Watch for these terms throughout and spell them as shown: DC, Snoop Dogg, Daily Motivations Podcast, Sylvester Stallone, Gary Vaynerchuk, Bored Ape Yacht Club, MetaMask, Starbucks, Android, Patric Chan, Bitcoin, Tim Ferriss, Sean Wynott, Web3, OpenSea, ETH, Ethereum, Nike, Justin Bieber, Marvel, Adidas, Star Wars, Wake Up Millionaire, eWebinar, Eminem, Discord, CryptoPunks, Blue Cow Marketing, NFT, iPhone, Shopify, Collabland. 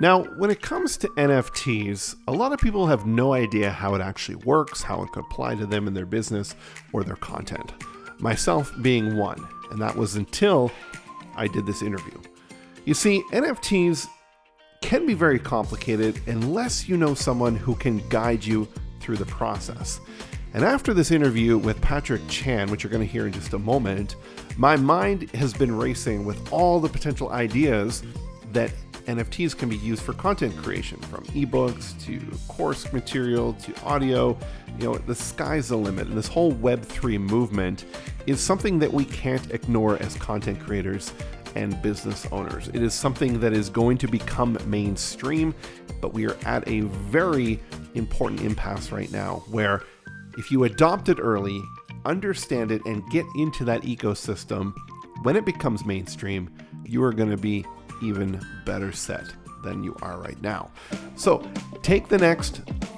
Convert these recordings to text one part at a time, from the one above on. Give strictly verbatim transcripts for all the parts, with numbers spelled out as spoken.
Now, when it comes to N F Ts, a lot of people have no idea how it actually works, how it could apply to them in their business or their content. Myself being one, and that was until I did this interview. You see, N F Ts can be very complicated unless you know someone who can guide you through the process. And after this interview with Patric Chan, which you're going to hear in just a moment, my mind has been racing with all the potential ideas that N F Ts can be used for content creation, from ebooks to course material to audio. You know, the sky's the limit. And this whole web three movement is something that we can't ignore as content creators and business owners. It is something that is going to become mainstream, but we are at a very important impasse right now, where if you adopt it early, understand it, and get into that ecosystem, when it becomes mainstream, you are going to be even better set than you are right now. So take the next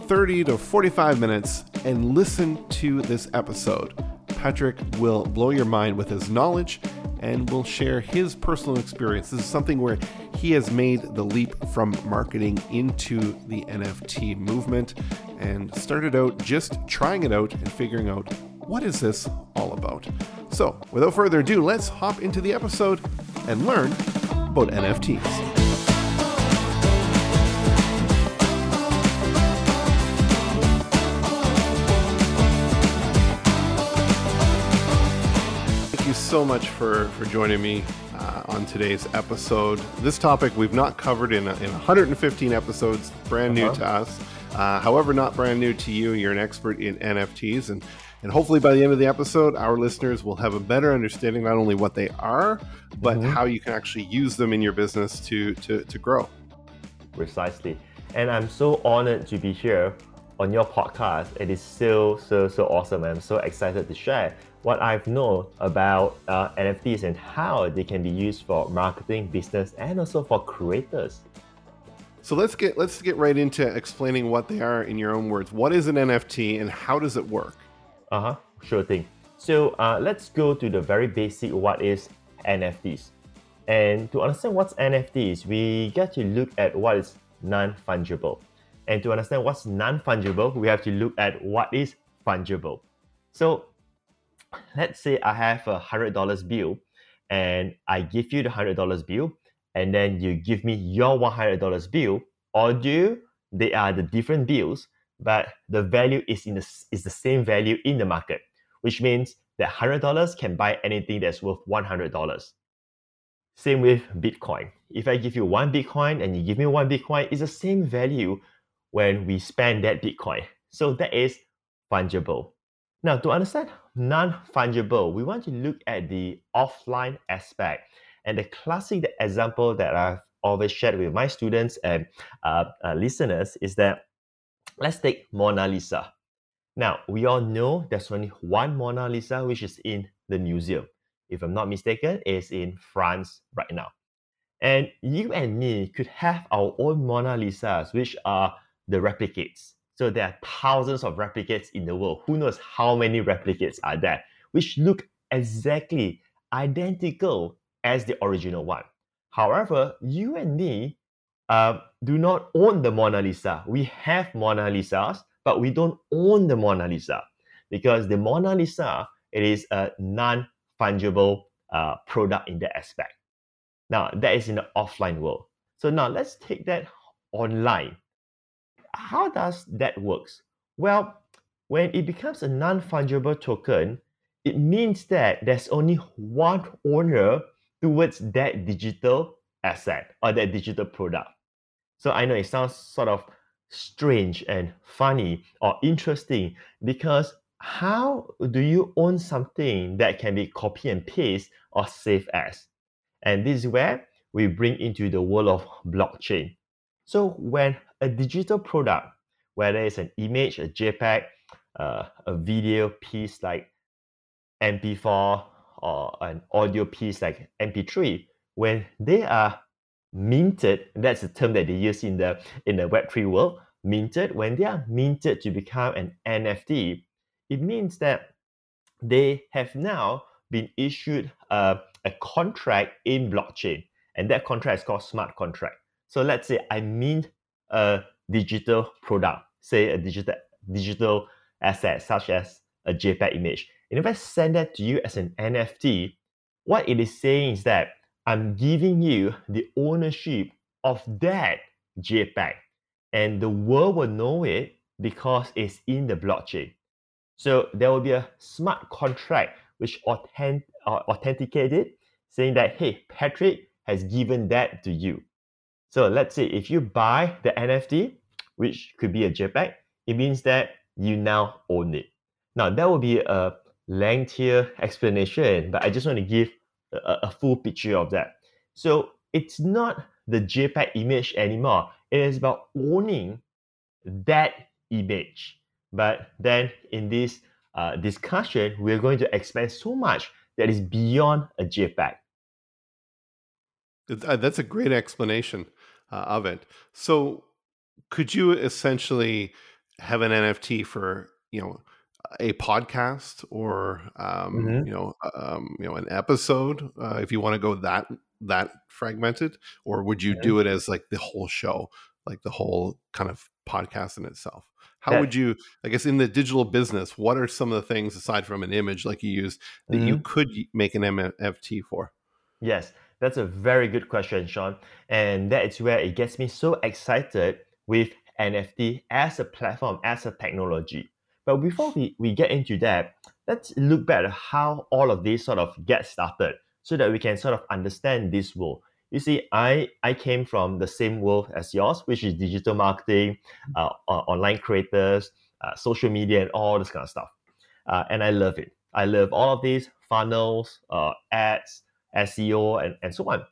thirty to forty-five minutes and listen to this episode. Patric will blow your mind with his knowledge and will share his personal experience. This is something where he has made the leap from marketing into the N F T movement and started out just trying it out and figuring out, what is this all about? So without further ado, let's hop into the episode and learn about N F Ts. So much for for joining me uh, on today's episode. This topic we've not covered in, in one hundred fifteen episodes, brand new uh-huh. to us. Uh, however, not brand new to you. You're an expert in N F Ts, and and hopefully by the end of the episode, our listeners will have a better understanding not only what they are, but mm-hmm. how you can actually use them in your business to to to grow. Precisely, and I'm so honored to be here on your podcast. It is so so so awesome. I'm so excited to share what I've known about uh, N F Ts and how they can be used for marketing, business, and also for creators. So let's get let's get right into explaining what they are in your own words. What is an N F T and how does it work? Uh-huh, sure thing. So uh, let's go to the very basic, what is N F Ts? And to understand what's N F Ts, we get to look at what is non-fungible. And to understand what's non-fungible, we have to look at what is fungible. So let's say I have a one hundred dollars bill and I give you the one hundred dollars bill and then you give me your one hundred dollars bill, although they are the different bills, but the value is in the, is the same value in the market, which means that one hundred dollars can buy anything that's worth one hundred dollars. Same with Bitcoin. If I give you one Bitcoin and you give me one Bitcoin, it's the same value when we spend that Bitcoin. So that is fungible. Now, to understand non-fungible, we want to look at the offline aspect. And the classic the example that I've always shared with my students and uh, uh, listeners is that, let's take Mona Lisa. Now, we all know there's only one Mona Lisa, which is in the museum. If I'm not mistaken, it's in France right now. And you and me could have our own Mona Lisas, which are the replicates. So there are thousands of replicates in the world. Who knows how many replicates are there, which look exactly identical as the original one. However, you and me uh, do not own the Mona Lisa. We have Mona Lisas, but we don't own the Mona Lisa, because the Mona Lisa, it is a non-fungible uh, product in that aspect. Now, that is in the offline world. So now let's take that online. How does that work? Well, when it becomes a non-fungible token, it means that there's only one owner towards that digital asset or that digital product. So I know it sounds sort of strange and funny or interesting, because how do you own something that can be copy and paste or save as? And this is where we bring into the world of blockchain. So when a digital product, whether it's an image, a JPEG, uh, a video piece like M P four, or an audio piece like M P three, when they are minted, that's the term that they use in the in the Web three world, minted, when they are minted to become an N F T, it means that they have now been issued a, a contract in blockchain, and that contract is called smart contract. So let's say I mint a digital product, say a digital digital asset such as a JPEG image, and if I send that to you as an N F T, what it is saying is that I'm giving you the ownership of that JPEG, and the world will know it because it's in the blockchain. So there will be a smart contract which authentic- authenticated, saying that, hey, Patric has given that to you. So let's say if you buy the N F T, which could be a JPEG, it means that you now own it. Now, that will be a lengthier explanation, but I just want to give a, a full picture of that. So it's not the JPEG image anymore. It is about owning that image. But then in this uh, discussion, we're going to expand so much that is beyond a JPEG. That's a great explanation uh, of it. So could you essentially have an N F T for, you know, a podcast or, um, mm-hmm. you know, um, you know, an episode, uh, if you want to go that, that fragmented, or would you yeah. do it as like the whole show, like the whole kind of podcast in itself? How that, would you, I guess, in the digital business, what are some of the things aside from an image like you used that mm-hmm. you could make an N F T for? Yes, that's a very good question, Sean. And that is where it gets me so excited with N F T as a platform, as a technology. But before we, we get into that, let's look back at how all of this sort of gets started so that we can sort of understand this world. You see, I, I came from the same world as yours, which is digital marketing, uh, online creators, uh, social media, and all this kind of stuff. Uh, and I love it. I love all of these funnels, uh, ads, S E O, and, and so on.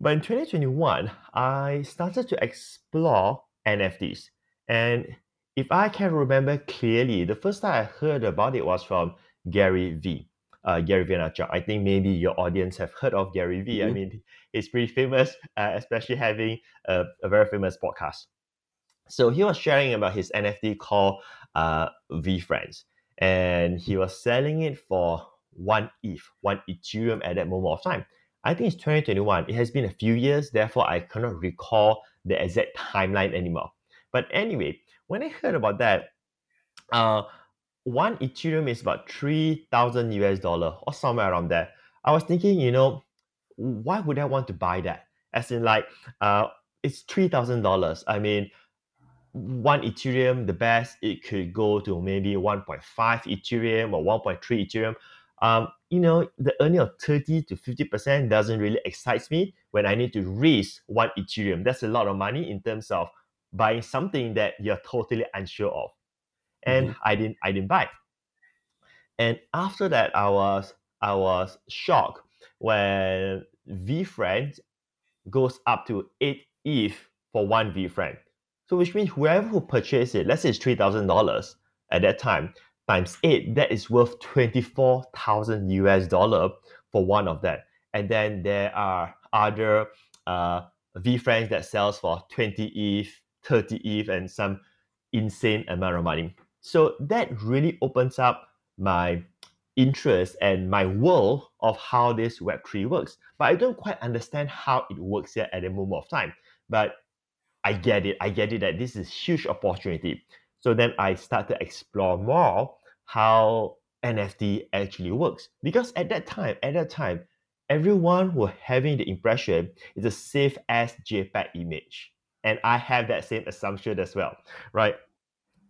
But in twenty twenty-one, I started to explore N F Ts. And if I can remember clearly, the first time I heard about it was from Gary V, uh, Gary Vaynerchuk. I think maybe your audience have heard of Gary V. Mm-hmm. I mean, he's pretty famous, uh, especially having a, a very famous podcast. So he was sharing about his N F T called uh, VeeFriends, and he was selling it for one E T H, one Ethereum at that moment of time. I think it's twenty twenty-one. It has been a few years, therefore I cannot recall the exact timeline anymore. But anyway, when I heard about that, uh, one Ethereum is about three thousand U S dollars or somewhere around there. I was thinking, you know, why would I want to buy that? As in like, uh, it's three thousand dollars. I mean, one Ethereum, the best, it could go to maybe one point five Ethereum or one point three Ethereum. Um, you know, the earning of thirty to fifty percent doesn't really excite me when I need to raise one Ethereum. That's a lot of money in terms of buying something that you're totally unsure of. And mm-hmm. I didn't I didn't buy. And after that, I was I was shocked when VeeFriends goes up to eight E T H for one VeeFriend. So which means whoever who purchased it, let's say it's three thousand dollars at that time, times eight, that is worth twenty-four thousand U S dollars for one of that. And then there are other uh, VeeFriends that sells for twenty E T H, thirty E T H, and some insane amount of money. So that really opens up my interest and my world of how this Web three works. But I don't quite understand how it works yet at the moment of time. But I get it. I get it that this is a huge opportunity. So then I start to explore more how N F T actually works. Because at that time, at that time, everyone was having the impression it's a safe as JPEG image. And I have that same assumption as well, right?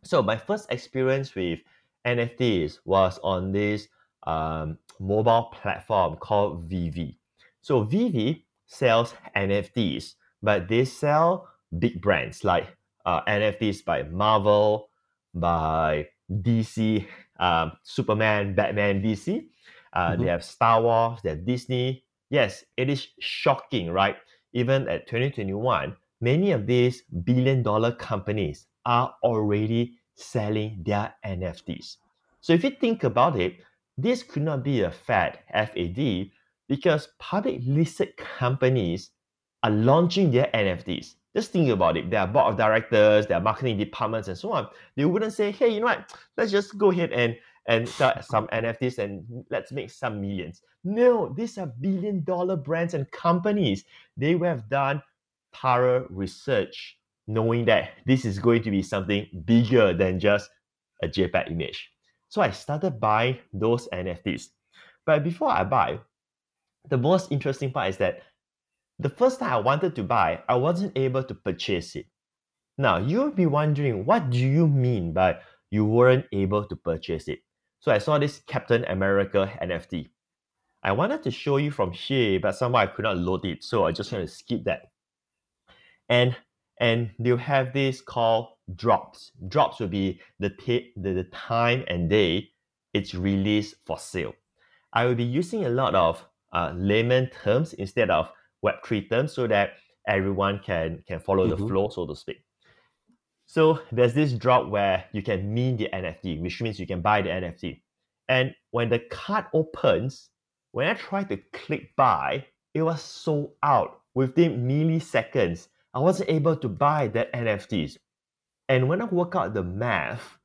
So my first experience with N F Ts was on this um, mobile platform called VeVe. So VeVe sells N F Ts, but they sell big brands like uh, N F Ts by Marvel, by D C, uh, Superman, Batman, D C. Uh, mm-hmm. They have Star Wars, they have Disney. Yes, it is shocking, right? Even at twenty twenty-one, many of these billion-dollar companies are already selling their N F Ts. So if you think about it, this could not be a fad, F A D, because public listed companies are launching their N F Ts. Just think about it. There are board of directors, there are marketing departments, and so on. They wouldn't say, hey, you know what? Let's just go ahead and, and sell some N F Ts and let's make some millions. No, these are billion-dollar brands and companies. They would have done thorough research, knowing that this is going to be something bigger than just a JPEG image. So I started buying those N F Ts. But before I buy, the most interesting part is that the first time I wanted to buy, I wasn't able to purchase it. Now, you'll be wondering, what do you mean by you weren't able to purchase it? So I saw this Captain America N F T. I wanted to show you from here, but somehow I could not load it. So I just had to skip that. And and they'll have this called drops. Drops will be the, t- the, the time and day it's released for sale. I will be using a lot of uh, layman terms instead of Web three terms so that everyone can, can follow mm-hmm. the flow, so to speak. So there's this drop where you can mint the N F T, which means you can buy the N F T. And when the card opens, when I tried to click buy, it was sold out within milliseconds. I wasn't able to buy that N F Ts. And when I work out the math,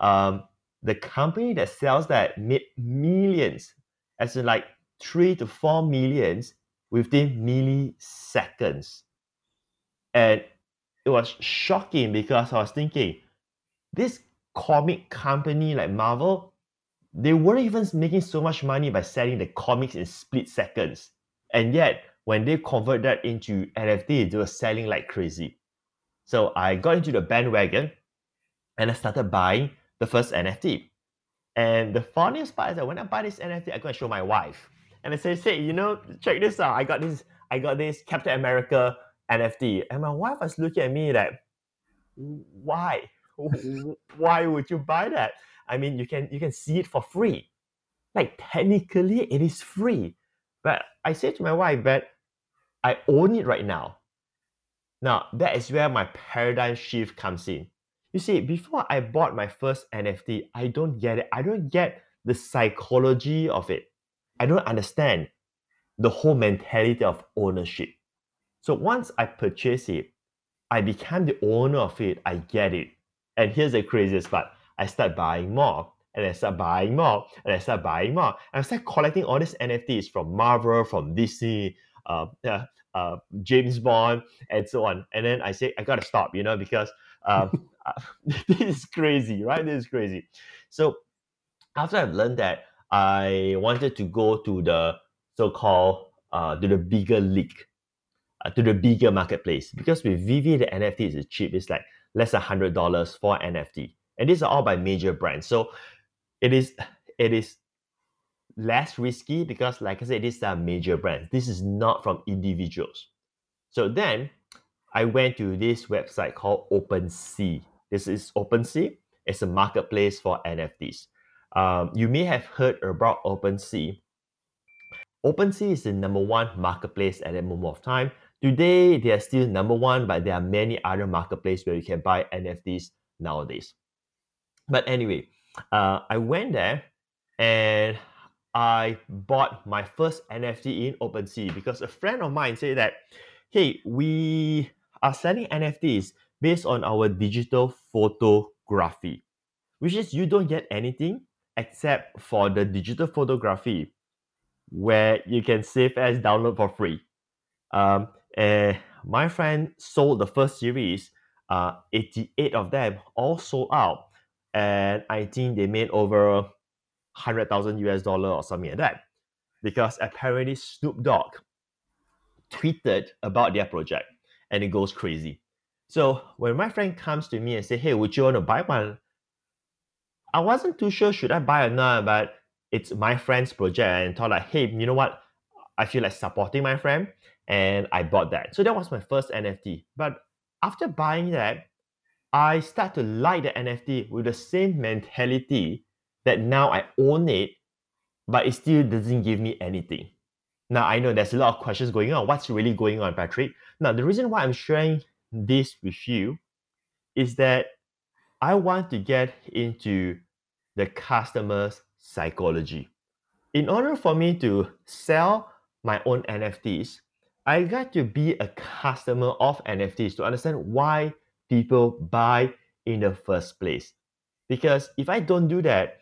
um, the company that sells that made millions, as in like three to four millions within milliseconds. And it was shocking because I was thinking, this comic company like Marvel, they weren't even making so much money by selling the comics in split seconds. And yet, when they convert that into N F T, they were selling like crazy. So I got into the bandwagon and I started buying the first N F T. And the funniest part is that when I buy this N F T, I go and show my wife. And I said, say, you know, check this out. I got this, I got this Captain America N F T. And my wife was looking at me like, why? Why would you buy that? I mean, you can you can see it for free. Like technically it is free. But I said to my wife that I own it right now. Now, that is where my paradigm shift comes in. You see, before I bought my first N F T, I don't get it. I don't get the psychology of it. I don't understand the whole mentality of ownership. So once I purchase it, I become the owner of it. I get it. And here's the craziest part. I start buying more, and I start buying more, and I start buying more. And I start collecting all these N F Ts from Marvel, from D C, uh, uh, uh, James Bond, and so on. And then I say, I gotta stop, you know, because um, this is crazy, right? This is crazy. So after I've learned that, I wanted to go to the so-called, uh, to the bigger league, uh, to the bigger marketplace. Because with VeVe, the N F T is cheap. It's like less than one hundred dollars for N F T. And these are all by major brands. So it is it is less risky because, like I said, these are major brands. This is not from individuals. So then I went to this website called OpenSea. This is OpenSea. It's a marketplace for N F Ts. Um, you may have heard about OpenSea. OpenSea is the number one marketplace at that moment of time. Today, they are still number one, but there are many other marketplaces where you can buy N F Ts nowadays. But anyway, uh, I went there and I bought my first N F T in OpenSea because a friend of mine said that, hey, we are selling N F Ts based on our digital photography, which is you don't get anything except for the digital photography where you can save as download for free. Um, and my friend sold the first series, uh, eighty-eight of them all sold out. And I think they made over one hundred thousand U S dollars or something like that. Because apparently Snoop Dogg tweeted about their project and it goes crazy. So when my friend comes to me and says, hey, would you want to buy one? I wasn't too sure should I buy or not, but it's my friend's project and thought like, hey, you know what? I feel like supporting my friend and I bought that. So that was my first N F T. But after buying that, I start to like the N F T with the same mentality that now I own it, but it still doesn't give me anything. Now, I know there's a lot of questions going on. What's really going on, Patric? Now, the reason why I'm sharing this with you is that I want to get into the customer's psychology. In order for me to sell my own N F Ts, I got to be a customer of N F Ts to understand why people buy in the first place. Because if I don't do that,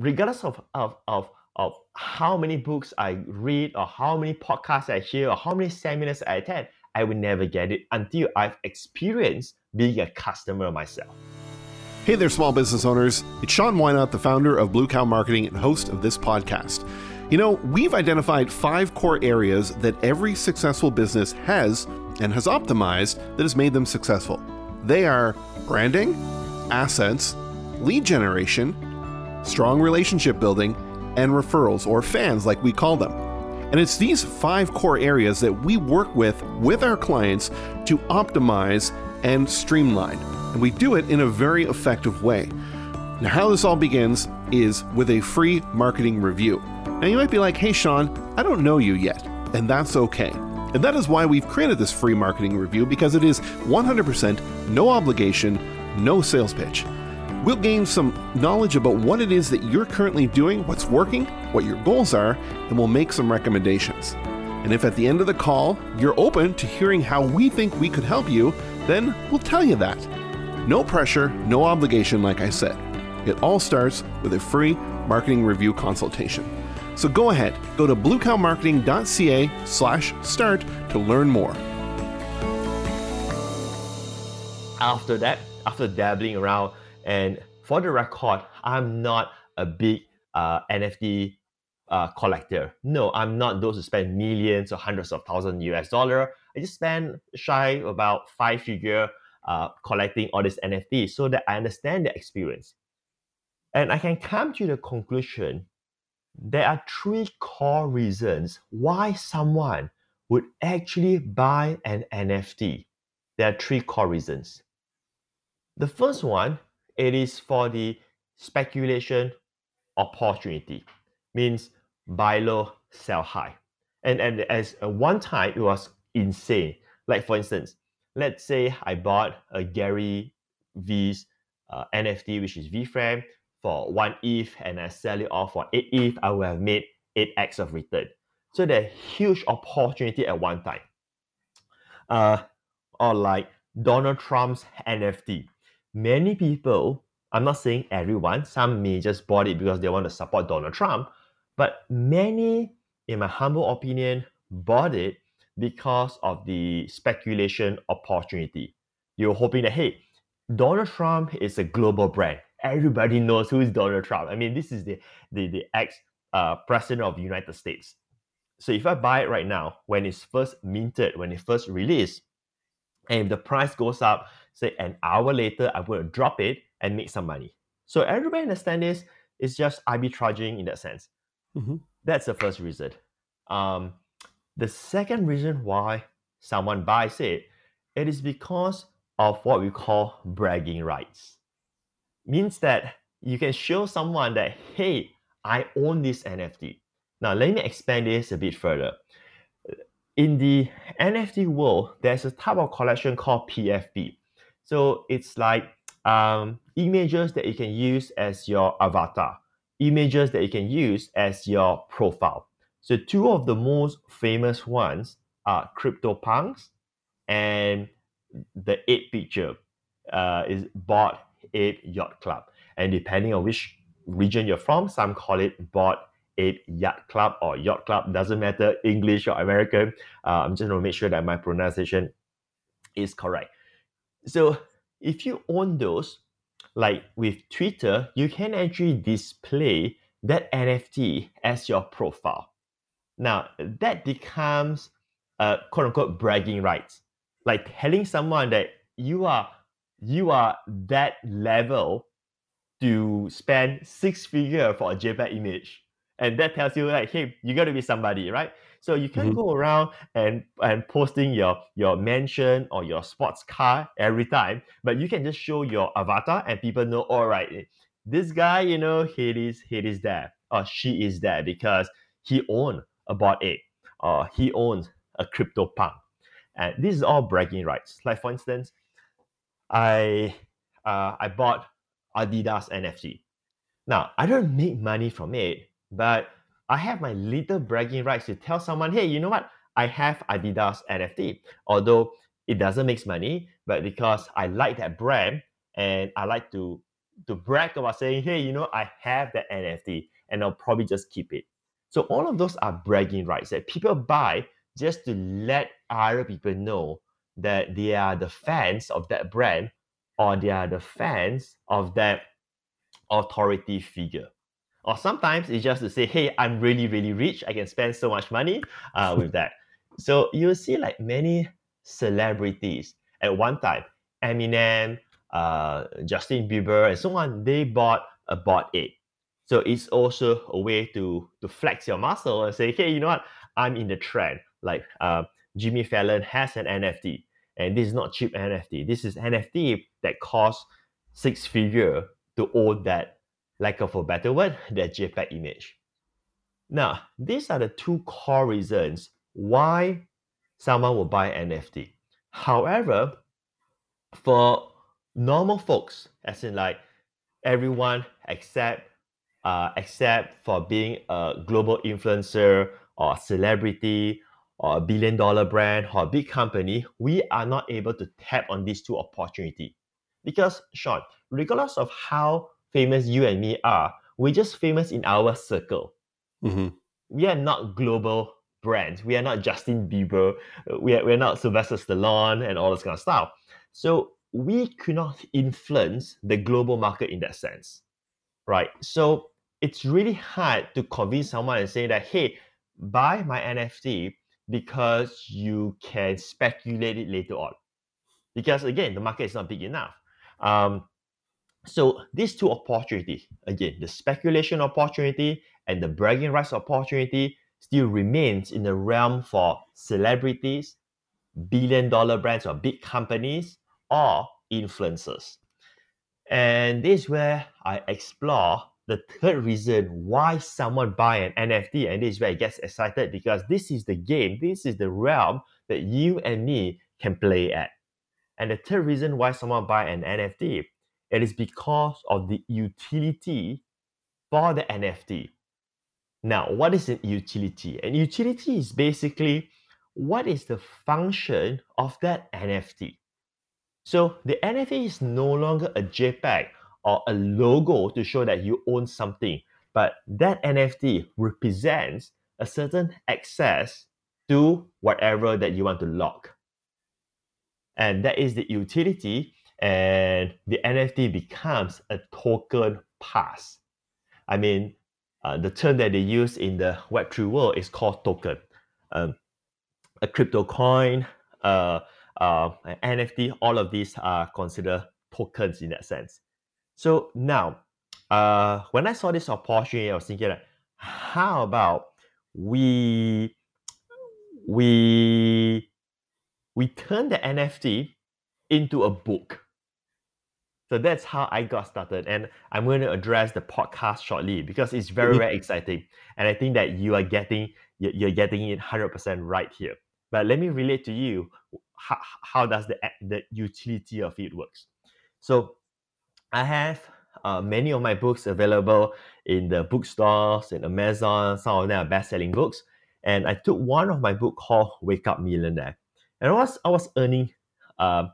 regardless of, of, of, of how many books I read or how many podcasts I hear or how many seminars I attend, I will never get it until I've experienced being a customer myself. Hey there, small business owners. It's Sean Wynott, the founder of Blue Cow Marketing and host of this podcast. You know, we've identified five core areas that every successful business has and has optimized that has made them successful. They are branding, assets, lead generation, strong relationship building, and referrals, or fans like we call them. And it's these five core areas that we work with with our clients to optimize and streamline. And we do it in a very effective way. Now, how this all begins is with a free marketing review. Now, you might be like, hey, Sean, I don't know you yet, and that's okay. And that is why we've created this free marketing review, because it is one hundred percent no obligation, no sales pitch. We'll gain some knowledge about what it is that you're currently doing, what's working, what your goals are, and we'll make some recommendations. And if at the end of the call, you're open to hearing how we think we could help you, then we'll tell you that. No pressure, no obligation, like I said. It all starts with a free marketing review consultation. So go ahead, go to bluecowmarketing.ca slash start to learn more. After that, after dabbling around, and for the record, I'm not a big uh, N F T uh, collector. No, I'm not those who spend millions or hundreds of thousands U S dollar. I just spend shy about five figure uh, collecting all these N F Ts so that I understand the experience. And I can come to the conclusion there are three core reasons why someone would actually buy an N F T. There are three core reasons. The first one, it is for the speculation opportunity. Means buy low, sell high. And, and as uh, one time, it was insane. Like for instance, let's say I bought a Gary V's uh, N F T, which is VeeFriends, for one E T H, and I sell it off for eight E T H, I will have made eight x of return. So there's huge opportunity at one time. Uh, or like Donald Trump's N F T. Many people, I'm not saying everyone, some may just bought it because they want to support Donald Trump, but many, in my humble opinion, bought it because of the speculation opportunity. You're hoping that, hey, Donald Trump is a global brand. Everybody knows who is Donald Trump. I mean, this is the, the, the ex-president uh, of the United States. So if I buy it right now, when it's first minted, when it's first released, and if the price goes up, say an hour later, I'm going to drop it and make some money. So everybody understand this. It's just arbitraging in that sense. Mm-hmm. That's the first reason. Um, the second reason why someone buys it, it is because of what we call bragging rights. Means that you can show someone that, hey, I own this N F T. Now, let me expand this a bit further. In the N F T world, there's a type of collection called P F P. So it's like um, images that you can use as your avatar, images that you can use as your profile. So two of the most famous ones are CryptoPunks and the ape picture uh, is Bored Ape Yacht Club. And depending on which region you're from, some call it Bored Ape Yacht Club or Yacht Club. Doesn't matter, English or American. Uh, I'm just going to make sure that my pronunciation is correct. So if you own those, like with Twitter, you can actually display that N F T as your profile. Now, that becomes a quote-unquote bragging rights. Like telling someone that you are you are that level to spend six figures for a JPEG image. And that tells you, like, hey, you got to be somebody, right? So you can mm-hmm. go around and, and posting your, your mansion or your sports car every time, but you can just show your avatar and people know, all right, this guy, you know, he is, he is there or she is there because he owns a Bored Ape or he owns a CryptoPunk. And this is all bragging rights. Like for instance, I uh, I bought Adidas N F T. Now, I don't make money from it, but I have my little bragging rights to tell someone, hey, you know what? I have Adidas N F T. Although it doesn't make money, but because I like that brand and I like to, to brag about saying, hey, you know, I have that N F T and I'll probably just keep it. So all of those are bragging rights that people buy just to let other people know that they are the fans of that brand or they are the fans of that authority figure. Or sometimes it's just to say, hey, I'm really, really rich. I can spend so much money uh, with that. So you'll see like many celebrities at one time, Eminem, uh, Justin Bieber, and so on, they bought a Bored Ape. So it's also a way to, to flex your muscle and say, hey, you know what? I'm in the trend. Like uh, Jimmy Fallon has an N F T. And this is not cheap N F T. This is N F T that costs six figure to own that, lack of a better word, that JPEG image. Now, these are the two core reasons why someone will buy N F T. However, for normal folks, as in like everyone except uh, except for being a global influencer or celebrity or a billion dollar brand or a big company, we are not able to tap on these two opportunities. Because, Sean, regardless of how famous you and me are, we're just famous in our circle. Mm-hmm. We are not global brands. We are not Justin Bieber. We are, we are not Sylvester Stallone and all this kind of stuff. So we could not influence the global market in that sense, right? So it's really hard to convince someone and say that, hey, buy my N F T because you can speculate it later on. Because again, the market is not big enough. Um, So these two opportunities, again, the speculation opportunity and the bragging rights opportunity still remains in the realm for celebrities, billion-dollar brands or big companies, or influencers. And this is where I explore the third reason why someone buy an N F T, and this is where I get excited because this is the game, this is the realm that you and me can play at. And the third reason why someone buy an N F T, it is because of the utility for the N F T. Now, what is an utility? An utility is basically what is the function of that N F T. So the N F T is no longer a JPEG or a logo to show that you own something, but that N F T represents a certain access to whatever that you want to lock. And that is the utility. And the N F T becomes a token pass. I mean, uh, the term that they use in the Web three world is called token. Um, a crypto coin, uh, uh, an N F T, all of these are considered tokens in that sense. So now, uh, when I saw this opportunity, I was thinking, like, how about we, we, we turn the N F T into a book? So that's how I got started, and I'm going to address the podcast shortly because it's very, very exciting, and I think that you are getting you're getting it one hundred percent right here. But let me relate to you how, how does the the utility of it works. So I have uh, many of my books available in the bookstores, in Amazon. Some of them are best-selling books, and I took one of my book called Wake Up Millionaire, and I was I was earning um,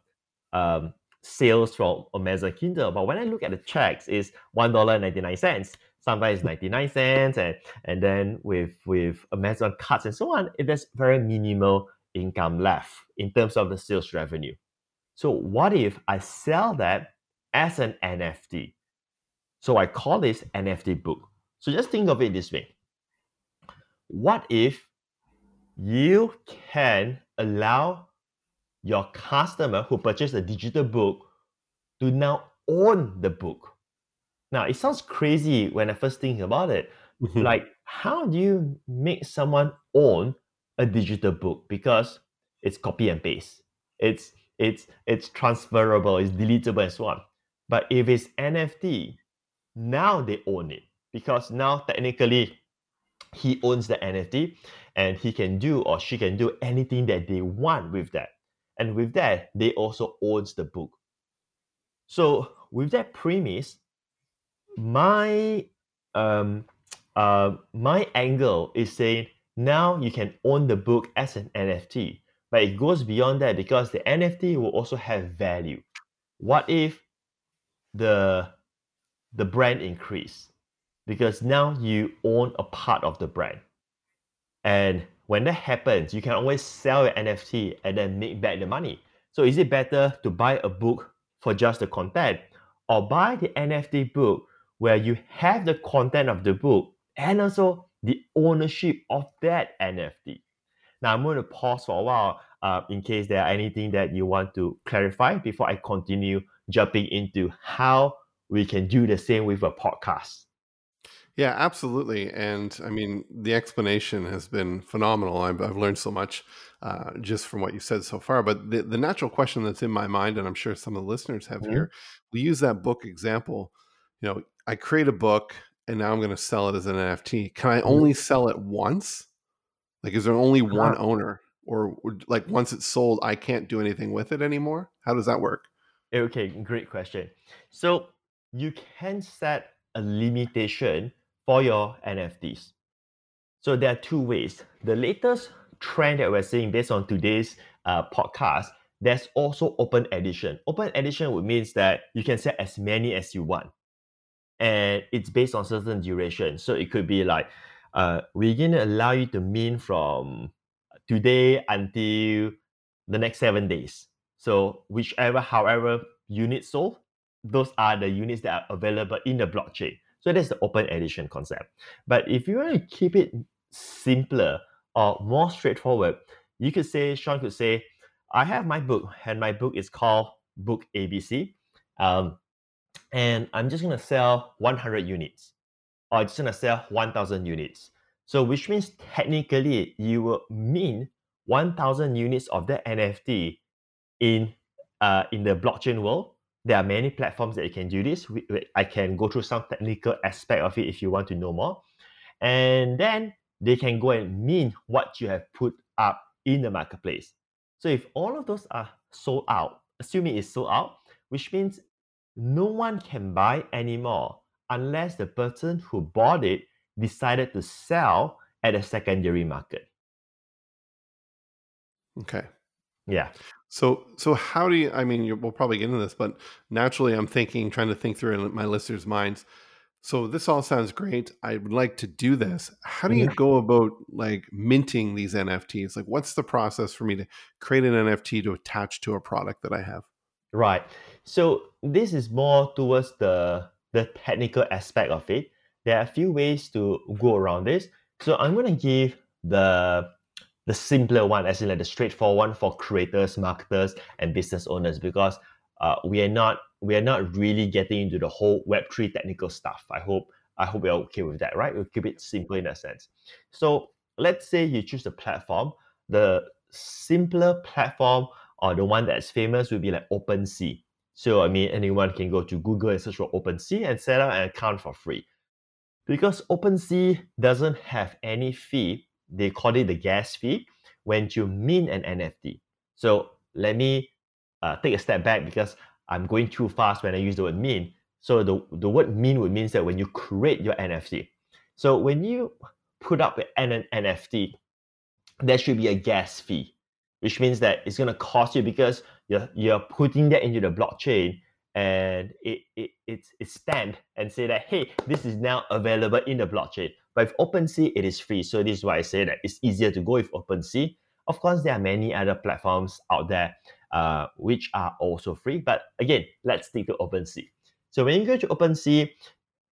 um, sales from Amazon Kindle. But when I look at the checks, it's one dollar and ninety-nine cents. Sometimes it's ninety-nine cents. And, and then with, with Amazon cards and so on, it has very minimal income left in terms of the sales revenue. So what if I sell that as an N F T? So I call this N F T book. So just think of it this way. What if you can allow your customer who purchased a digital book to now own the book? Now, it sounds crazy when I first think about it. Mm-hmm. Like, how do you make someone own a digital book because it's copy and paste. It's it's it's transferable, it's deletable and so on. But if it's N F T, now they own it because now technically he owns the N F T and he can do or she can do anything that they want with that. And with that, they also owns the book. So with that premise, my um, uh, my angle is saying now you can own the book as an N F T, but it goes beyond that because the N F T will also have value. What if the the brand increase? Because now you own a part of the brand, and when that happens, you can always sell your N F T and then make back the money. So is it better to buy a book for just the content, or buy the N F T book where you have the content of the book and also the ownership of that N F T? Now I'm going to pause for a while uh, in case there are anything that you want to clarify before I continue jumping into how we can do the same with a podcast. Yeah, absolutely. And I mean, the explanation has been phenomenal. I've, I've learned so much uh, just from what you said so far. But the, the natural question that's in my mind, and I'm sure some of the listeners have mm-hmm. here, we use that book example. You know, I create a book and now I'm going to sell it as an N F T. Can I only sell it once? Like, is there only yeah. one owner? Or, or like once it's sold, I can't do anything with it anymore? How does that work? Okay, great question. So you can set a limitation for your N F Ts. So there are two ways. The latest trend that we're seeing based on today's uh, podcast, there's also open edition. Open edition would means that you can set as many as you want. And it's based on certain duration. So it could be like, uh, we're going to allow you to mint from today until the next seven days. So whichever, however, units sold, those are the units that are available in the blockchain. So that's the open edition concept. But if you want to keep it simpler or more straightforward, you could say, Sean could say, I have my book and my book is called Book A B C. Um, and I'm just going to sell one hundred units or I'm just going to sell one thousand units. So which means technically you will mint one thousand units of the N F T in, uh, in the blockchain world. There are many platforms that you can do this. We, I can go through some technical aspect of it if you want to know more. And then they can go and mint what you have put up in the marketplace. So if all of those are sold out, assuming it's sold out, which means no one can buy anymore unless the person who bought it decided to sell at a secondary market. Okay. Yeah. So, so how do you, I mean, you're, we'll probably get into this, but naturally I'm thinking, trying to think through in my listeners' minds. So this all sounds great. I would like to do this. How do you go about like minting these N F Ts? Like what's the process for me to create an N F T to attach to a product that I have? Right. So this is more towards the, the technical aspect of it. There are a few ways to go around this. So I'm going to give the the simpler one, as in like the straightforward one for creators, marketers, and business owners, because uh, we are not we are not really getting into the whole Web three technical stuff. I hope I hope we're okay with that, right? We'll keep it simple in that sense. So let's say you choose the platform. The simpler platform or the one that's famous would be like OpenSea. So I mean, anyone can go to Google and search for OpenSea and set up an account for free, because OpenSea doesn't have any fee. They call it the gas fee when you mint an N F T. So let me uh, take a step back because I'm going too fast when I use the word mint. So the, the word mint would mean that when you create your N F T. So when you put up an N F T, there should be a gas fee, which means that it's going to cost you because you're, you're putting that into the blockchain and it, it, it's, it's stamped and say that, hey, this is now available in the blockchain. But with OpenSea, it is free. So this is why I say that it's easier to go with OpenSea. Of course, there are many other platforms out there uh, which are also free. But again, let's stick to OpenSea. So when you go to OpenSea,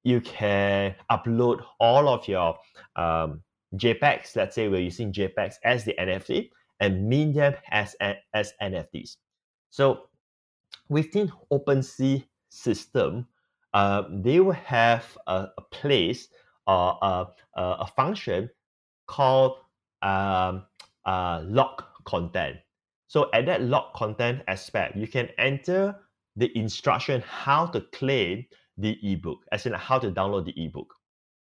you can upload all of your um, JPEGs. Let's say we're using JPEGs as the N F T and mint them as, as N F Ts. So within OpenSea system, uh, they will have a, a place or uh, uh, a function called um, uh, lock content. So at that lock content aspect, you can enter the instruction how to claim the ebook, as in how to download the ebook.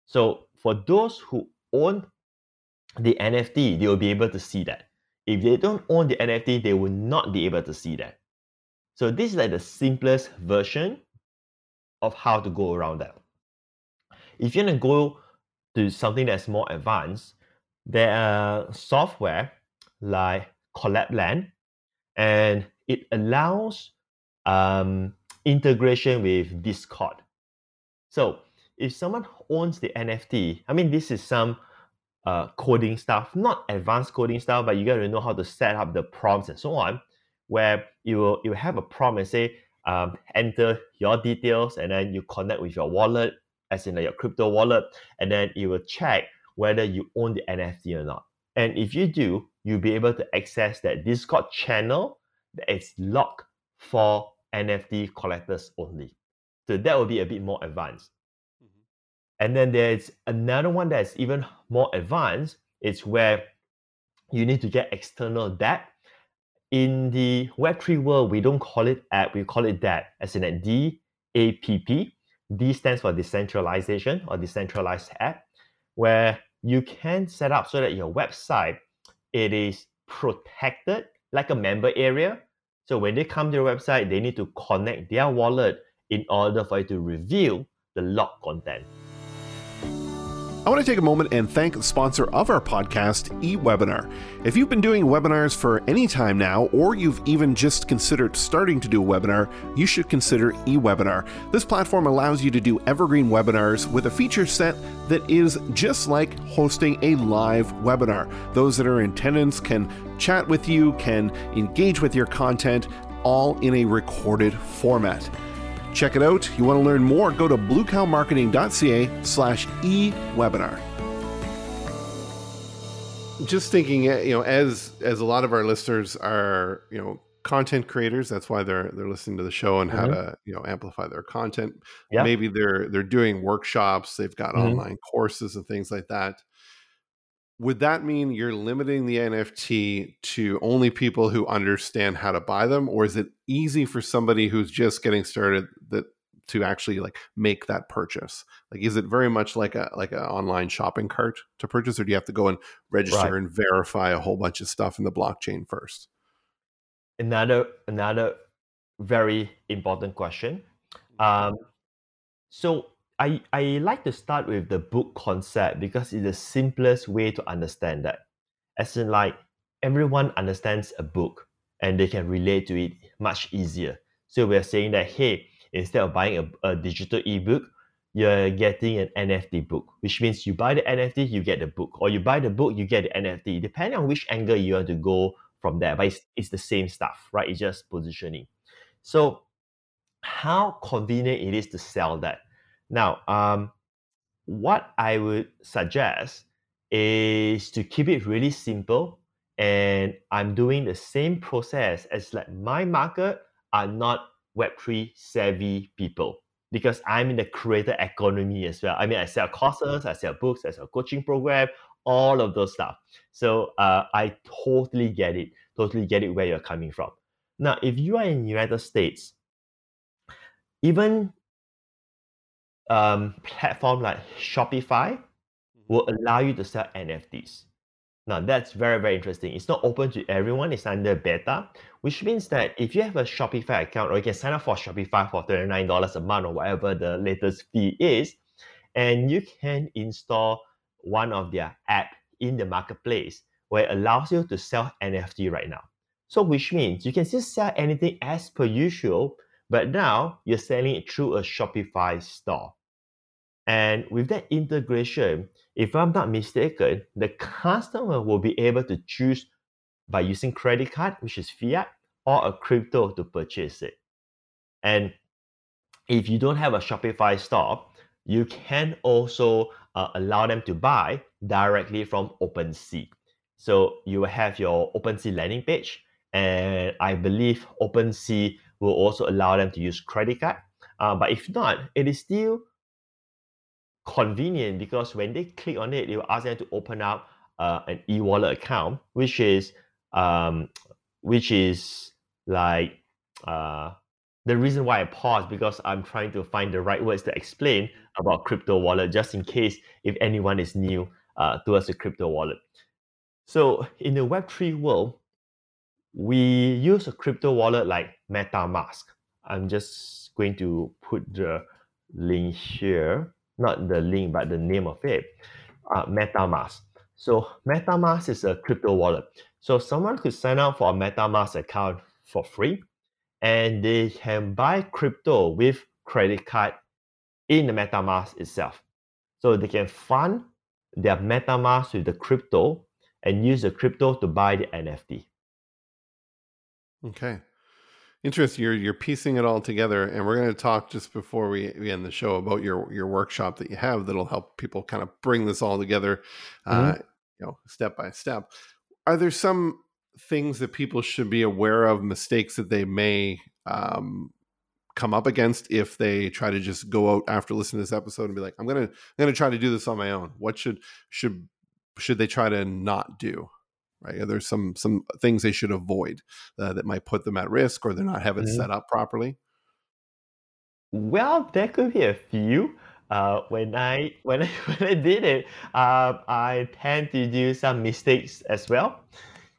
So for those who own the N F T, they will be able to see that. If they don't own the N F T, they will not be able to see that. So this is like the simplest version of how to go around that. If you're going to go to something that's more advanced, there are software like Collabland, and it allows um, integration with Discord. So if someone owns the N F T, I mean, this is some uh, coding stuff, not advanced coding stuff, but you got to know how to set up the prompts and so on, where you will, you will have a prompt and say, um, enter your details, and then you connect with your wallet, as in like your crypto wallet, and then it will check whether you own the N F T or not. And if you do, you'll be able to access that Discord channel that is locked for N F T collectors only. So that will be a bit more advanced. Mm-hmm. And then there's another one that's even more advanced. It's where you need to get external dApp. In the web three world, we don't call it app, we call it dApp, as in at D A P P. D stands for decentralization or decentralized app, where you can set up so that your website, it is protected like a member area. So when they come to your website, they need to connect their wallet in order for you to reveal the locked content. I want to take a moment and thank the sponsor of our podcast, eWebinar. If you've been doing webinars for any time now, or you've even just considered starting to do a webinar, you should consider eWebinar. This platform allows you to do evergreen webinars with a feature set that is just like hosting a live webinar. Those that are in attendance can chat with you, can engage with your content, all in a recorded format. Check it out. You want to learn more? Go to bluecowmarketing.ca slash eWebinar. Just thinking, you know, as as a lot of our listeners are, you know, content creators, that's why they're they're listening to the show and mm-hmm. how to, you know, amplify their content. Yeah. Maybe they're they're doing workshops, they've got mm-hmm. online courses and things like that. Would that mean you're limiting the N F T to only people who understand how to buy them? Or is it easy for somebody who's just getting started that to actually like make that purchase? Like, is it very much like a like an online shopping cart to purchase, or do you have to go and register right. and verify a whole bunch of stuff in the blockchain first? Another another very important question. Um, so I, I like to start with the book concept because it's the simplest way to understand that. As in, like, everyone understands a book and they can relate to it much easier. So we're saying that, hey, instead of buying a, a digital ebook, you're getting an N F T book, which means you buy the N F T, you get the book, or you buy the book, you get the N F T, depending on which angle you want to go from there. But it's, it's the same stuff, right? It's just positioning. So how convenient it is to sell that. Now, um, what I would suggest is to keep it really simple, and I'm doing the same process as like my market are not web three savvy people, because I'm in the creator economy as well. I mean, I sell courses, I sell books, I sell coaching program, all of those stuff. So uh, I totally get it, totally get it where you're coming from. Now, if you are in the United States, even Um, platform like Shopify will allow you to sell N F Ts. Now that's very, very interesting. It's not open to everyone, it's under beta, which means that if you have a Shopify account, or you can sign up for Shopify for thirty-nine dollars a month or whatever the latest fee is, and you can install one of their app in the marketplace where it allows you to sell N F T right now. So which means you can still sell anything as per usual, but now you're selling it through a Shopify store. And with that integration, if I'm not mistaken, the customer will be able to choose by using credit card, which is fiat, or a crypto to purchase it. And if you don't have a Shopify store, you can also uh, allow them to buy directly from OpenSea. So you will have your OpenSea landing page, and I believe OpenSea will also allow them to use credit card. Uh, but if not, it is still convenient because when they click on it, it will ask them to open up uh, an e-wallet account, which is um, which is like uh, the reason why I paused, because I'm trying to find the right words to explain about crypto wallet, just in case if anyone is new uh, towards the crypto wallet. So in the Web three world, we use a crypto wallet like MetaMask. I'm just going to put the link here, not the link, but the name of it, uh, MetaMask. So MetaMask is a crypto wallet. So someone could sign up for a MetaMask account for free, and they can buy crypto with credit card in the MetaMask itself. So they can fund their MetaMask with the crypto and use the crypto to buy the N F T. Okay. Interesting. You're, you're piecing it all together, and we're going to talk just before we, we end the show about your, your workshop that you have that'll help people kind of bring this all together, mm-hmm. uh, you know, step by step. Are there some things that people should be aware of, mistakes that they may um, come up against if they try to just go out after listening to this episode and be like, I'm going to I'm going to try to do this on my own? What should should should they try to not do? Right? Are there some some things they should avoid uh, that might put them at risk, or they're not having mm-hmm. set up properly? Well, there could be a few. Uh, when I when I when I did it, uh, I tend to do some mistakes as well.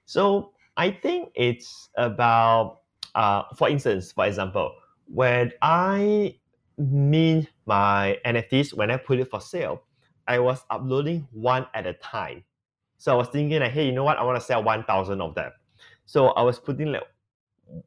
So I think it's about, uh, for instance, for example, when I mint my N F Ts, when I put it for sale, I was uploading one at a time. So I was thinking like, hey, you know what? I want to sell one thousand of them. So I was putting like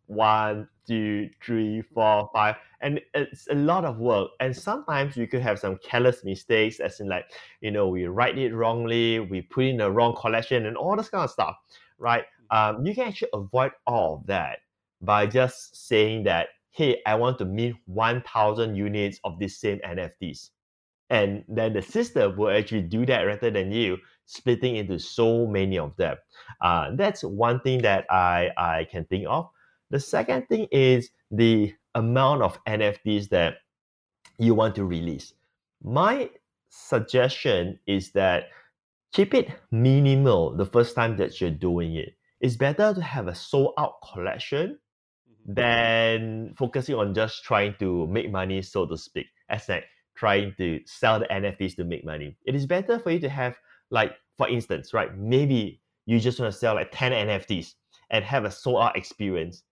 one, two, three, four, five, and it's a lot of work. And sometimes we could have some careless mistakes, as in like, you know, we write it wrongly, we put in the wrong collection and all this kind of stuff, right? Um, you can actually avoid all of that by just saying that, hey, I want to mint one thousand units of these same N F Ts. And then the system will actually do that rather than you splitting into so many of them. Uh, that's one thing that I, I can think of. The second thing is the amount of N F Ts that you want to release. My suggestion is that keep it minimal the first time that you're doing it. It's better to have a sold-out collection than focusing on just trying to make money, so to speak, as like trying to sell the N F Ts to make money. It is better for you to have, like, for instance, right, maybe you just want to sell like ten N F Ts and have a sold out experience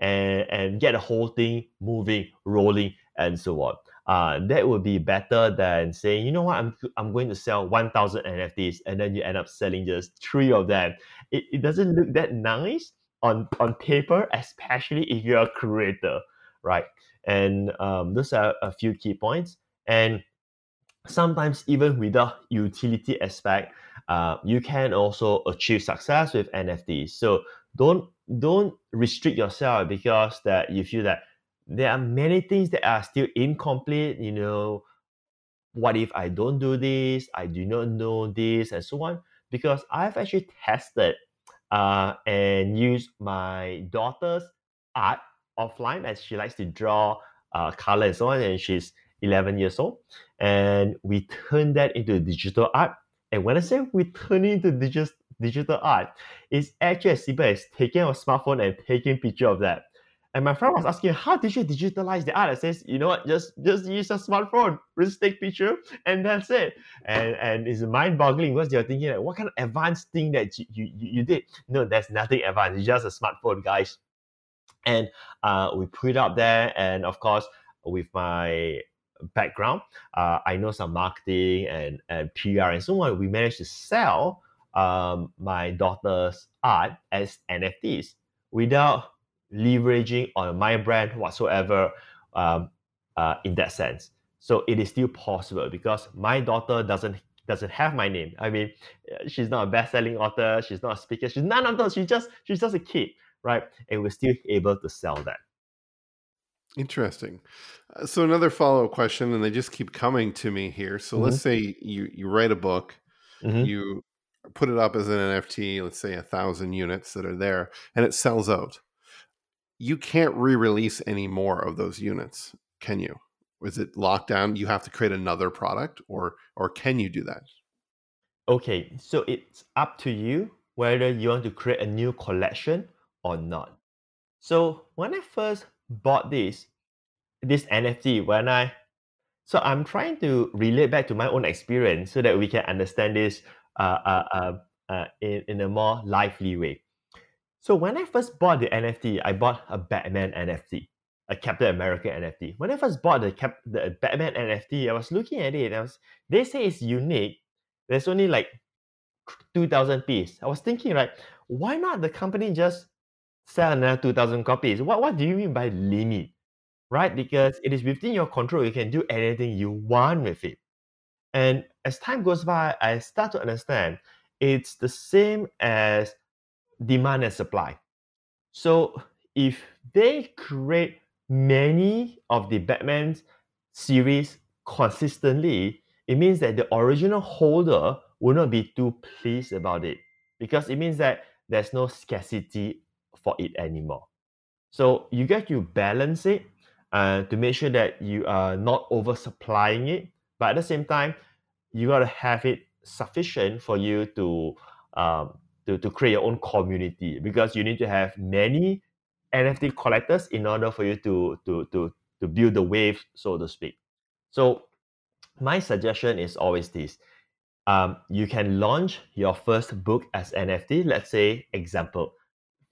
and, and get the whole thing moving, rolling, and so on. Uh, that would be better than saying, you know what, I'm I'm going to sell one thousand N F Ts, and then you end up selling just three of them. It, it doesn't look that nice on, on paper, especially if you're a creator, right? And um, those are a few key points. And sometimes even without utility aspect, uh, you can also achieve success with N F Ts. So don't don't restrict yourself because that you feel that there are many things that are still incomplete. You know, what if I don't do this? I do not know this, and so on. Because I've actually tested uh, and used my daughter's art offline, as she likes to draw uh, color and so on, and she's eleven years old, and we turn that into digital art. And when I say we turn it into digital digital art, it's actually as simple as taking a smartphone and taking a picture of that. And my friend was asking, how did you digitalize the art? I says, you know what, just just use a smartphone, just take picture, and that's it. And and it's mind-boggling because you're thinking, like, what kind of advanced thing that you, you, you did? No, there's nothing advanced. It's just a smartphone, guys. And uh, we put it up there, and of course, with my background, uh, I know some marketing and, and P R and so on, we managed to sell um, my daughter's art as N F Ts without leveraging on my brand whatsoever um, uh, in that sense. So it is still possible because my daughter doesn't doesn't have my name. I mean, she's not a best-selling author, she's not a speaker, she's none of those, she's just, she's just a kid, right? And we're still able to sell that. Interesting. Uh, so another follow-up question, and they just keep coming to me here. So mm-hmm. let's say you, you write a book, mm-hmm. you put it up as an N F T, let's say a thousand units that are there, and it sells out. You can't re-release any more of those units, can you? Is it locked down? You have to create another product, or or can you do that? Okay, so it's up to you whether you want to create a new collection or not. So when I first bought this, this N F T, when I, so I'm trying to relate back to my own experience so that we can understand this uh, uh, uh, uh, in, in a more lively way. So when I first bought the N F T, I bought a Batman N F T, a Captain America N F T. When I first bought the, Cap, the Batman N F T, I was looking at it and I was, they say it's unique. There's only like two thousand pieces. I was thinking, right, why not the company just sell another two thousand copies? What, what do you mean by limit? Right? Because it is within your control. You can do anything you want with it. And as time goes by, I start to understand it's the same as demand and supply. So if they create many of the Batman series consistently, it means that the original holder will not be too pleased about it, because it means that there's no scarcity for it anymore. So you get to balance it uh, to make sure that you are not oversupplying it, but at the same time, you got to have it sufficient for you to, um, to, to create your own community, because you need to have many N F T collectors in order for you to, to, to, to build the wave, so to speak. So my suggestion is always this. Um, you can launch your first book as N F T. Let's say, example,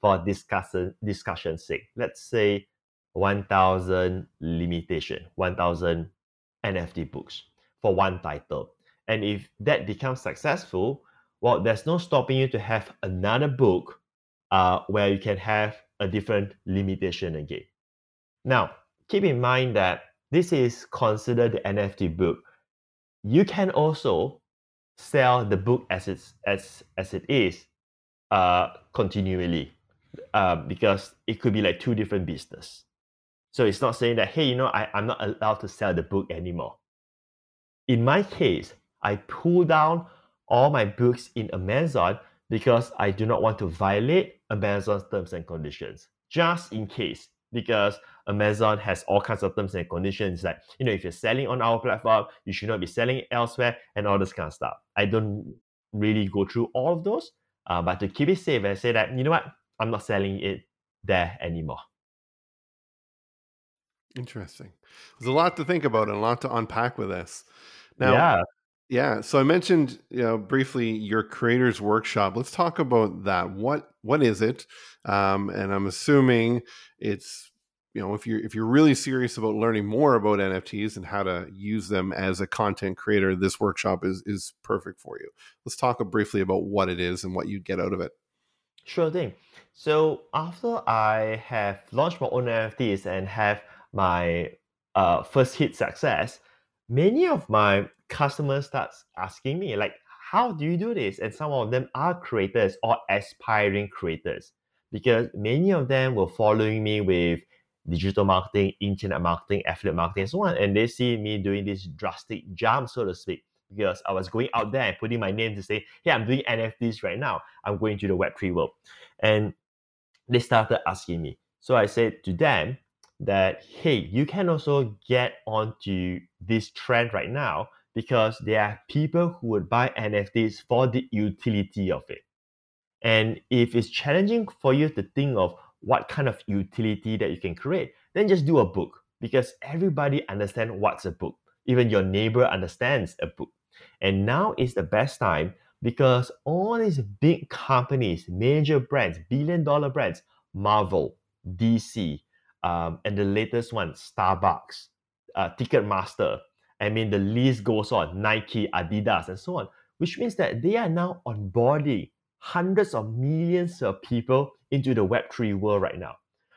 for discussion discussion's sake, let's say one thousand limitation, one thousand N F T books for one title. And if that becomes successful, well, there's no stopping you to have another book uh, where you can have a different limitation again. Now, keep in mind that this is considered the N F T book. You can also sell the book as it's as as it is uh, continually uh, because it could be like two different business. So it's not saying that, hey, you know, I, I'm not allowed to sell the book anymore. In my case, I pull down all my books in Amazon because I do not want to violate Amazon's terms and conditions, just in case, because Amazon has all kinds of terms and conditions, like, you know, if you're selling on our platform, you should not be selling it elsewhere and all this kind of stuff. I don't really go through all of those, uh, but to keep it safe, I say that, you know what, I'm not selling it there anymore. Interesting. There's a lot to think about and a lot to unpack with this. Now, yeah. Yeah. So I mentioned, you know, briefly your creators workshop. Let's talk about that. What what is it? Um, and I'm assuming it's, you know, if you're if you're really serious about learning more about N F Ts and how to use them as a content creator, this workshop is is perfect for you. Let's talk briefly about what it is and what you get out of it. Sure thing. So after I have launched my own N F Ts and have my uh, first hit success, many of my customers starts asking me, like, how do you do this? And some of them are creators or aspiring creators, because many of them were following me with digital marketing, internet marketing, affiliate marketing, and so on. And they see me doing this drastic jump, so to speak, because I was going out there and putting my name to say, hey, I'm doing N F Ts right now. I'm going to the web three world. And they started asking me. So I said to them that, hey, you can also get onto this trend right now, because there are people who would buy N F Ts for the utility of it. And if it's challenging for you to think of what kind of utility that you can create, then just do a book, because everybody understands what's a book. Even your neighbor understands a book. And now is the best time, because all these big companies, major brands, billion dollar brands, Marvel, D C, um, and the latest one, Starbucks, uh, Ticketmaster, I mean, the list goes on, Nike, Adidas, and so on, which means that they are now onboarding hundreds of millions of people into the web three world right now.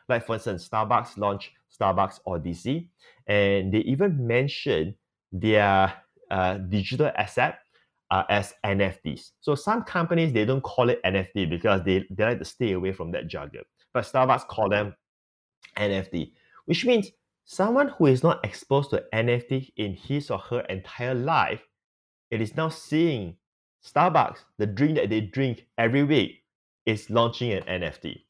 Like, for instance, Starbucks launched Starbucks Odyssey, and they even mentioned their uh, digital asset uh, as N F Ts. So some companies, they don't call it N F T because they, they like to stay away from that jargon. But Starbucks call them N F T, which means someone who is not exposed to N F T in his or her entire life, it is now seeing Starbucks, the drink that they drink every week, is launching an N F T.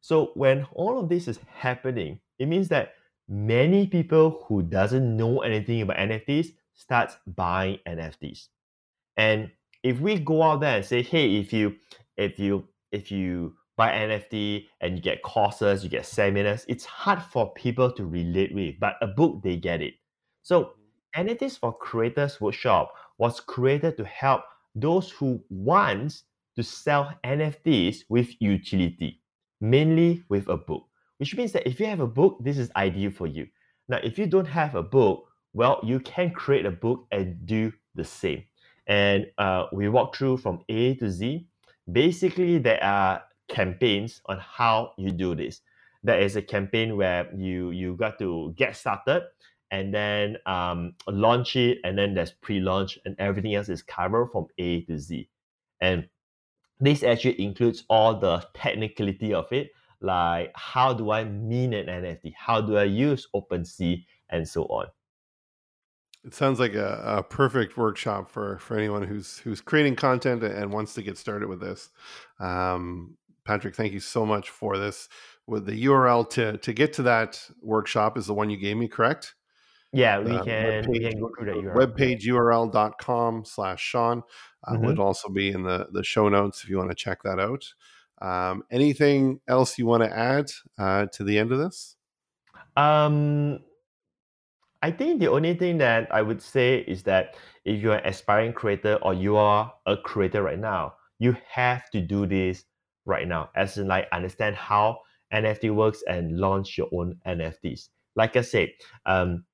So when all of this is happening, it means that many people who doesn't know anything about N F Ts starts buying N F Ts. And If we go out there and say, hey, if you if you if you buy N F T and you get courses, you get seminars, it's hard for people to relate with, but a book, they get it. So N F Ts for Creators Workshop was created to help those who want to sell N F Ts with utility, mainly with a book, which means that if you have a book, this is ideal for you. Now, if you don't have a book, well, you can create a book and do the same. And uh, we walk through from A to Z. Basically, there are campaigns on how you do this. There is a campaign where you, you got to get started and then um, launch it, and then there's pre-launch, and everything else is covered from A to Z. And this actually includes all the technicality of it, like how do I mint an N F T? How do I use OpenSea and so on? It sounds like a, a perfect workshop for, for anyone who's who's creating content and wants to get started with this. Um, Patric, thank you so much for this. With the U R L to, to get to that workshop is the one you gave me, correct? Yeah, we uh, can webpage, we can go through that U R L. webpage U R L dot com slash Sean uh, mm-hmm. would also be in the, the show notes if you want to check that out. Um, anything else you want to add uh, to the end of this? Um. I think the only thing that I would say is that if you're an aspiring creator or you are a creator right now, you have to do this right now, as in like understand how N F T works and launch your own N F Ts. Like I said, um,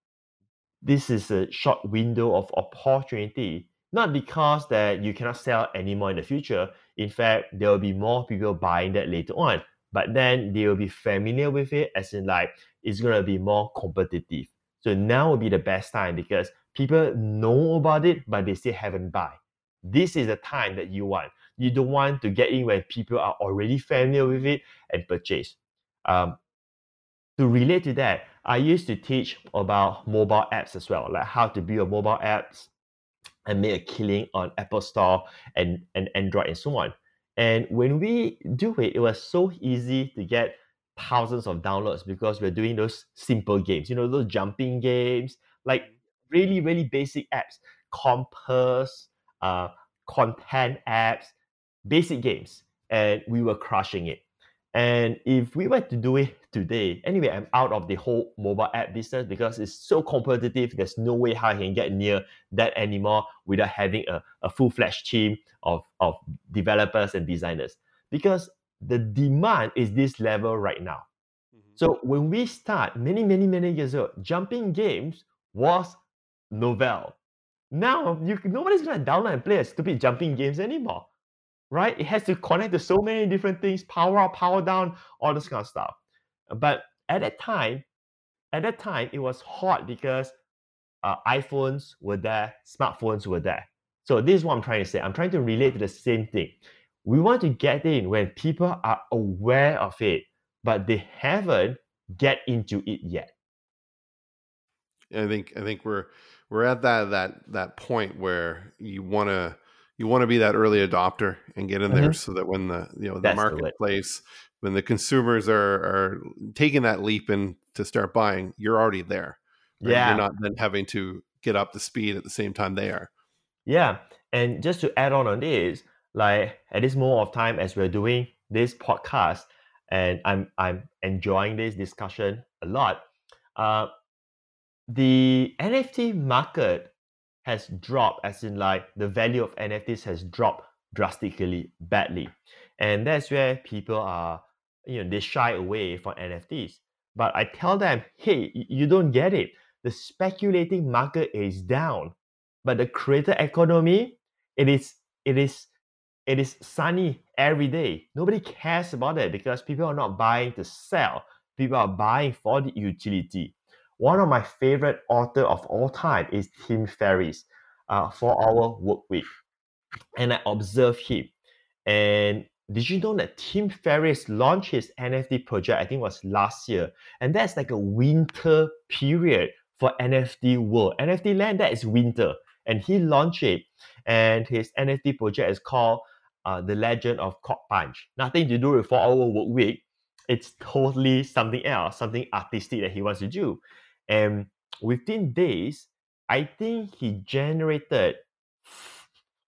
this is a short window of opportunity, not because that you cannot sell anymore in the future. In fact, there will be more people buying that later on, but then they will be familiar with it, as in like it's going to be more competitive. So now would be the best time because people know about it, but they still haven't buy. This is the time that you want. You don't want to get in when people are already familiar with it and purchase. Um, to relate to that, I used to teach about mobile apps as well, like how to build mobile apps and make a killing on Apple Store and, and Android and so on. And when we do it, it was so easy to get thousands of downloads because we're doing those simple games, you know, those jumping games, like really, really basic apps, compass, uh, content apps, basic games, and we were crushing it. And if we were to do it today, anyway, I'm out of the whole mobile app business because it's so competitive. There's no way how I can get near that anymore without having a, a full-fledged team of, of developers and designers, because the demand is this level right now. Mm-hmm. So when we start many, many, many years ago, jumping games was novel. Now, you, nobody's going to download and play a stupid jumping games anymore, right? It has to connect to so many different things, power up, power down, all this kind of stuff. But at that time, at that time, it was hot because uh, iPhones were there, smartphones were there. So this is what I'm trying to say. I'm trying to relate to the same thing. We want to get in when people are aware of it, but they haven't get into it yet. I think I think we're we're at that that that point where you wanna you wanna be that early adopter and get in mm-hmm. there so that when the you know the That's marketplace, the when the consumers are are taking that leap in to start buying, you're already there. Right? Yeah. You're not then having to get up to speed at the same time they are. Yeah. And just to add on on this, like at this moment of time, as we're doing this podcast, and I'm I'm enjoying this discussion a lot. Uh, the N F T market has dropped, as in like the value of N F Ts has dropped drastically badly, and that's where people are, you know, they shy away from N F Ts. But I tell them, hey, you don't get it. The speculating market is down, but the creator economy, it is it is. It is sunny every day. Nobody cares about it because people are not buying to sell. People are buying for the utility. One of my favorite authors of all time is Tim Ferriss, uh, four hour Work Week. And I observed him. And did you know that Tim Ferriss launched his N F T project, I think it was last year. And that's like a winter period for N F T world. N F T land, that is winter. And he launched it. And his N F T project is called Uh, the Legend of Cock Punch. Nothing to do with four hour work week. It's totally something else, something artistic that he wants to do. And within days, I think he generated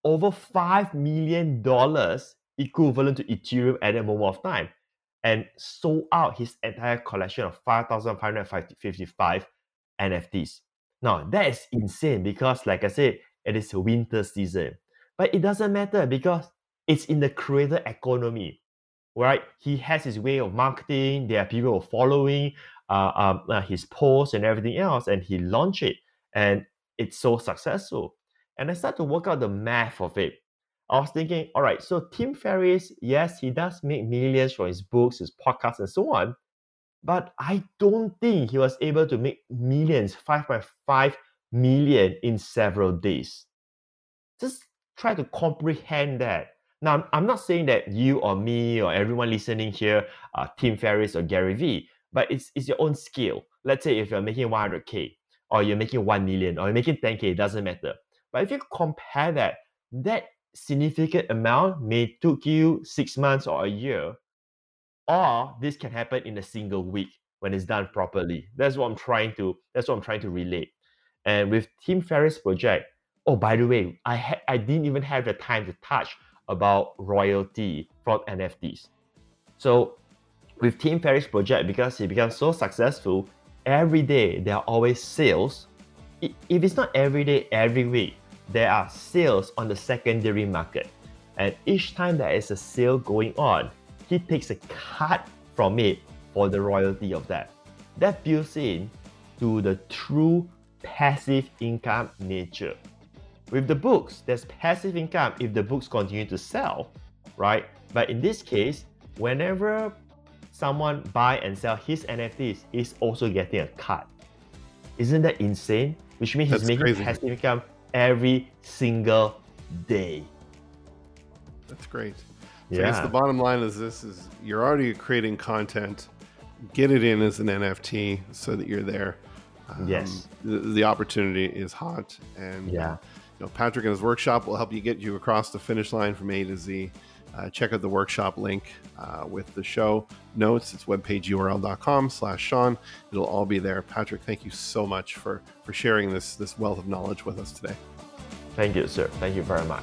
over five million dollars equivalent to Ethereum at that moment of time, and sold out his entire collection of five thousand five hundred fifty-five N F Ts. Now, that is insane because, like I said, it is winter season. But it doesn't matter because it's in the creator economy, right? He has his way of marketing. There are people who are following uh, um, uh, his posts and everything else, and he launched it, and it's so successful. And I started to work out the math of it. I was thinking, all right, so Tim Ferriss, yes, he does make millions from his books, his podcasts, and so on. But I don't think he was able to make millions, five point five million in several days. Just try to comprehend that. Now, I'm not saying that you or me or everyone listening here are Tim Ferriss or Gary Vee, but it's, it's your own skill. Let's say if you're making one hundred K or you're making one million or you're making ten K, it doesn't matter. But if you compare that, that significant amount may took you six months or a year, or this can happen in a single week when it's done properly. That's what I'm trying to. That's what I'm trying to relate. And with Tim Ferriss project, oh by the way, I ha- I didn't even have the time to touch about royalty from N F Ts. So with Tim Ferriss project, because he becomes so successful, every day there are always sales. If it's not every day, every week, there are sales on the secondary market. And each time there is a sale going on, he takes a cut from it for the royalty of that. That builds in to the true passive income nature. With the books, there's passive income if the books continue to sell, right? But in this case, whenever someone buys and sells his N F Ts, he's also getting a cut. Isn't that insane? Which means That's he's making crazy. passive income every single day. That's great. So yeah. I guess the bottom line is this is you're already creating content. Get it in as an N F T so that you're there. Um, yes. The, the opportunity is hot. And yeah. you know, Patric and his workshop will help you get you across the finish line from A to Z. Uh, check out the workshop link uh, with the show notes. It's webpageurl dot com slash Sean. It'll all be there. Patric, thank you so much for, for sharing this, this wealth of knowledge with us today. Thank you, sir. Thank you very much.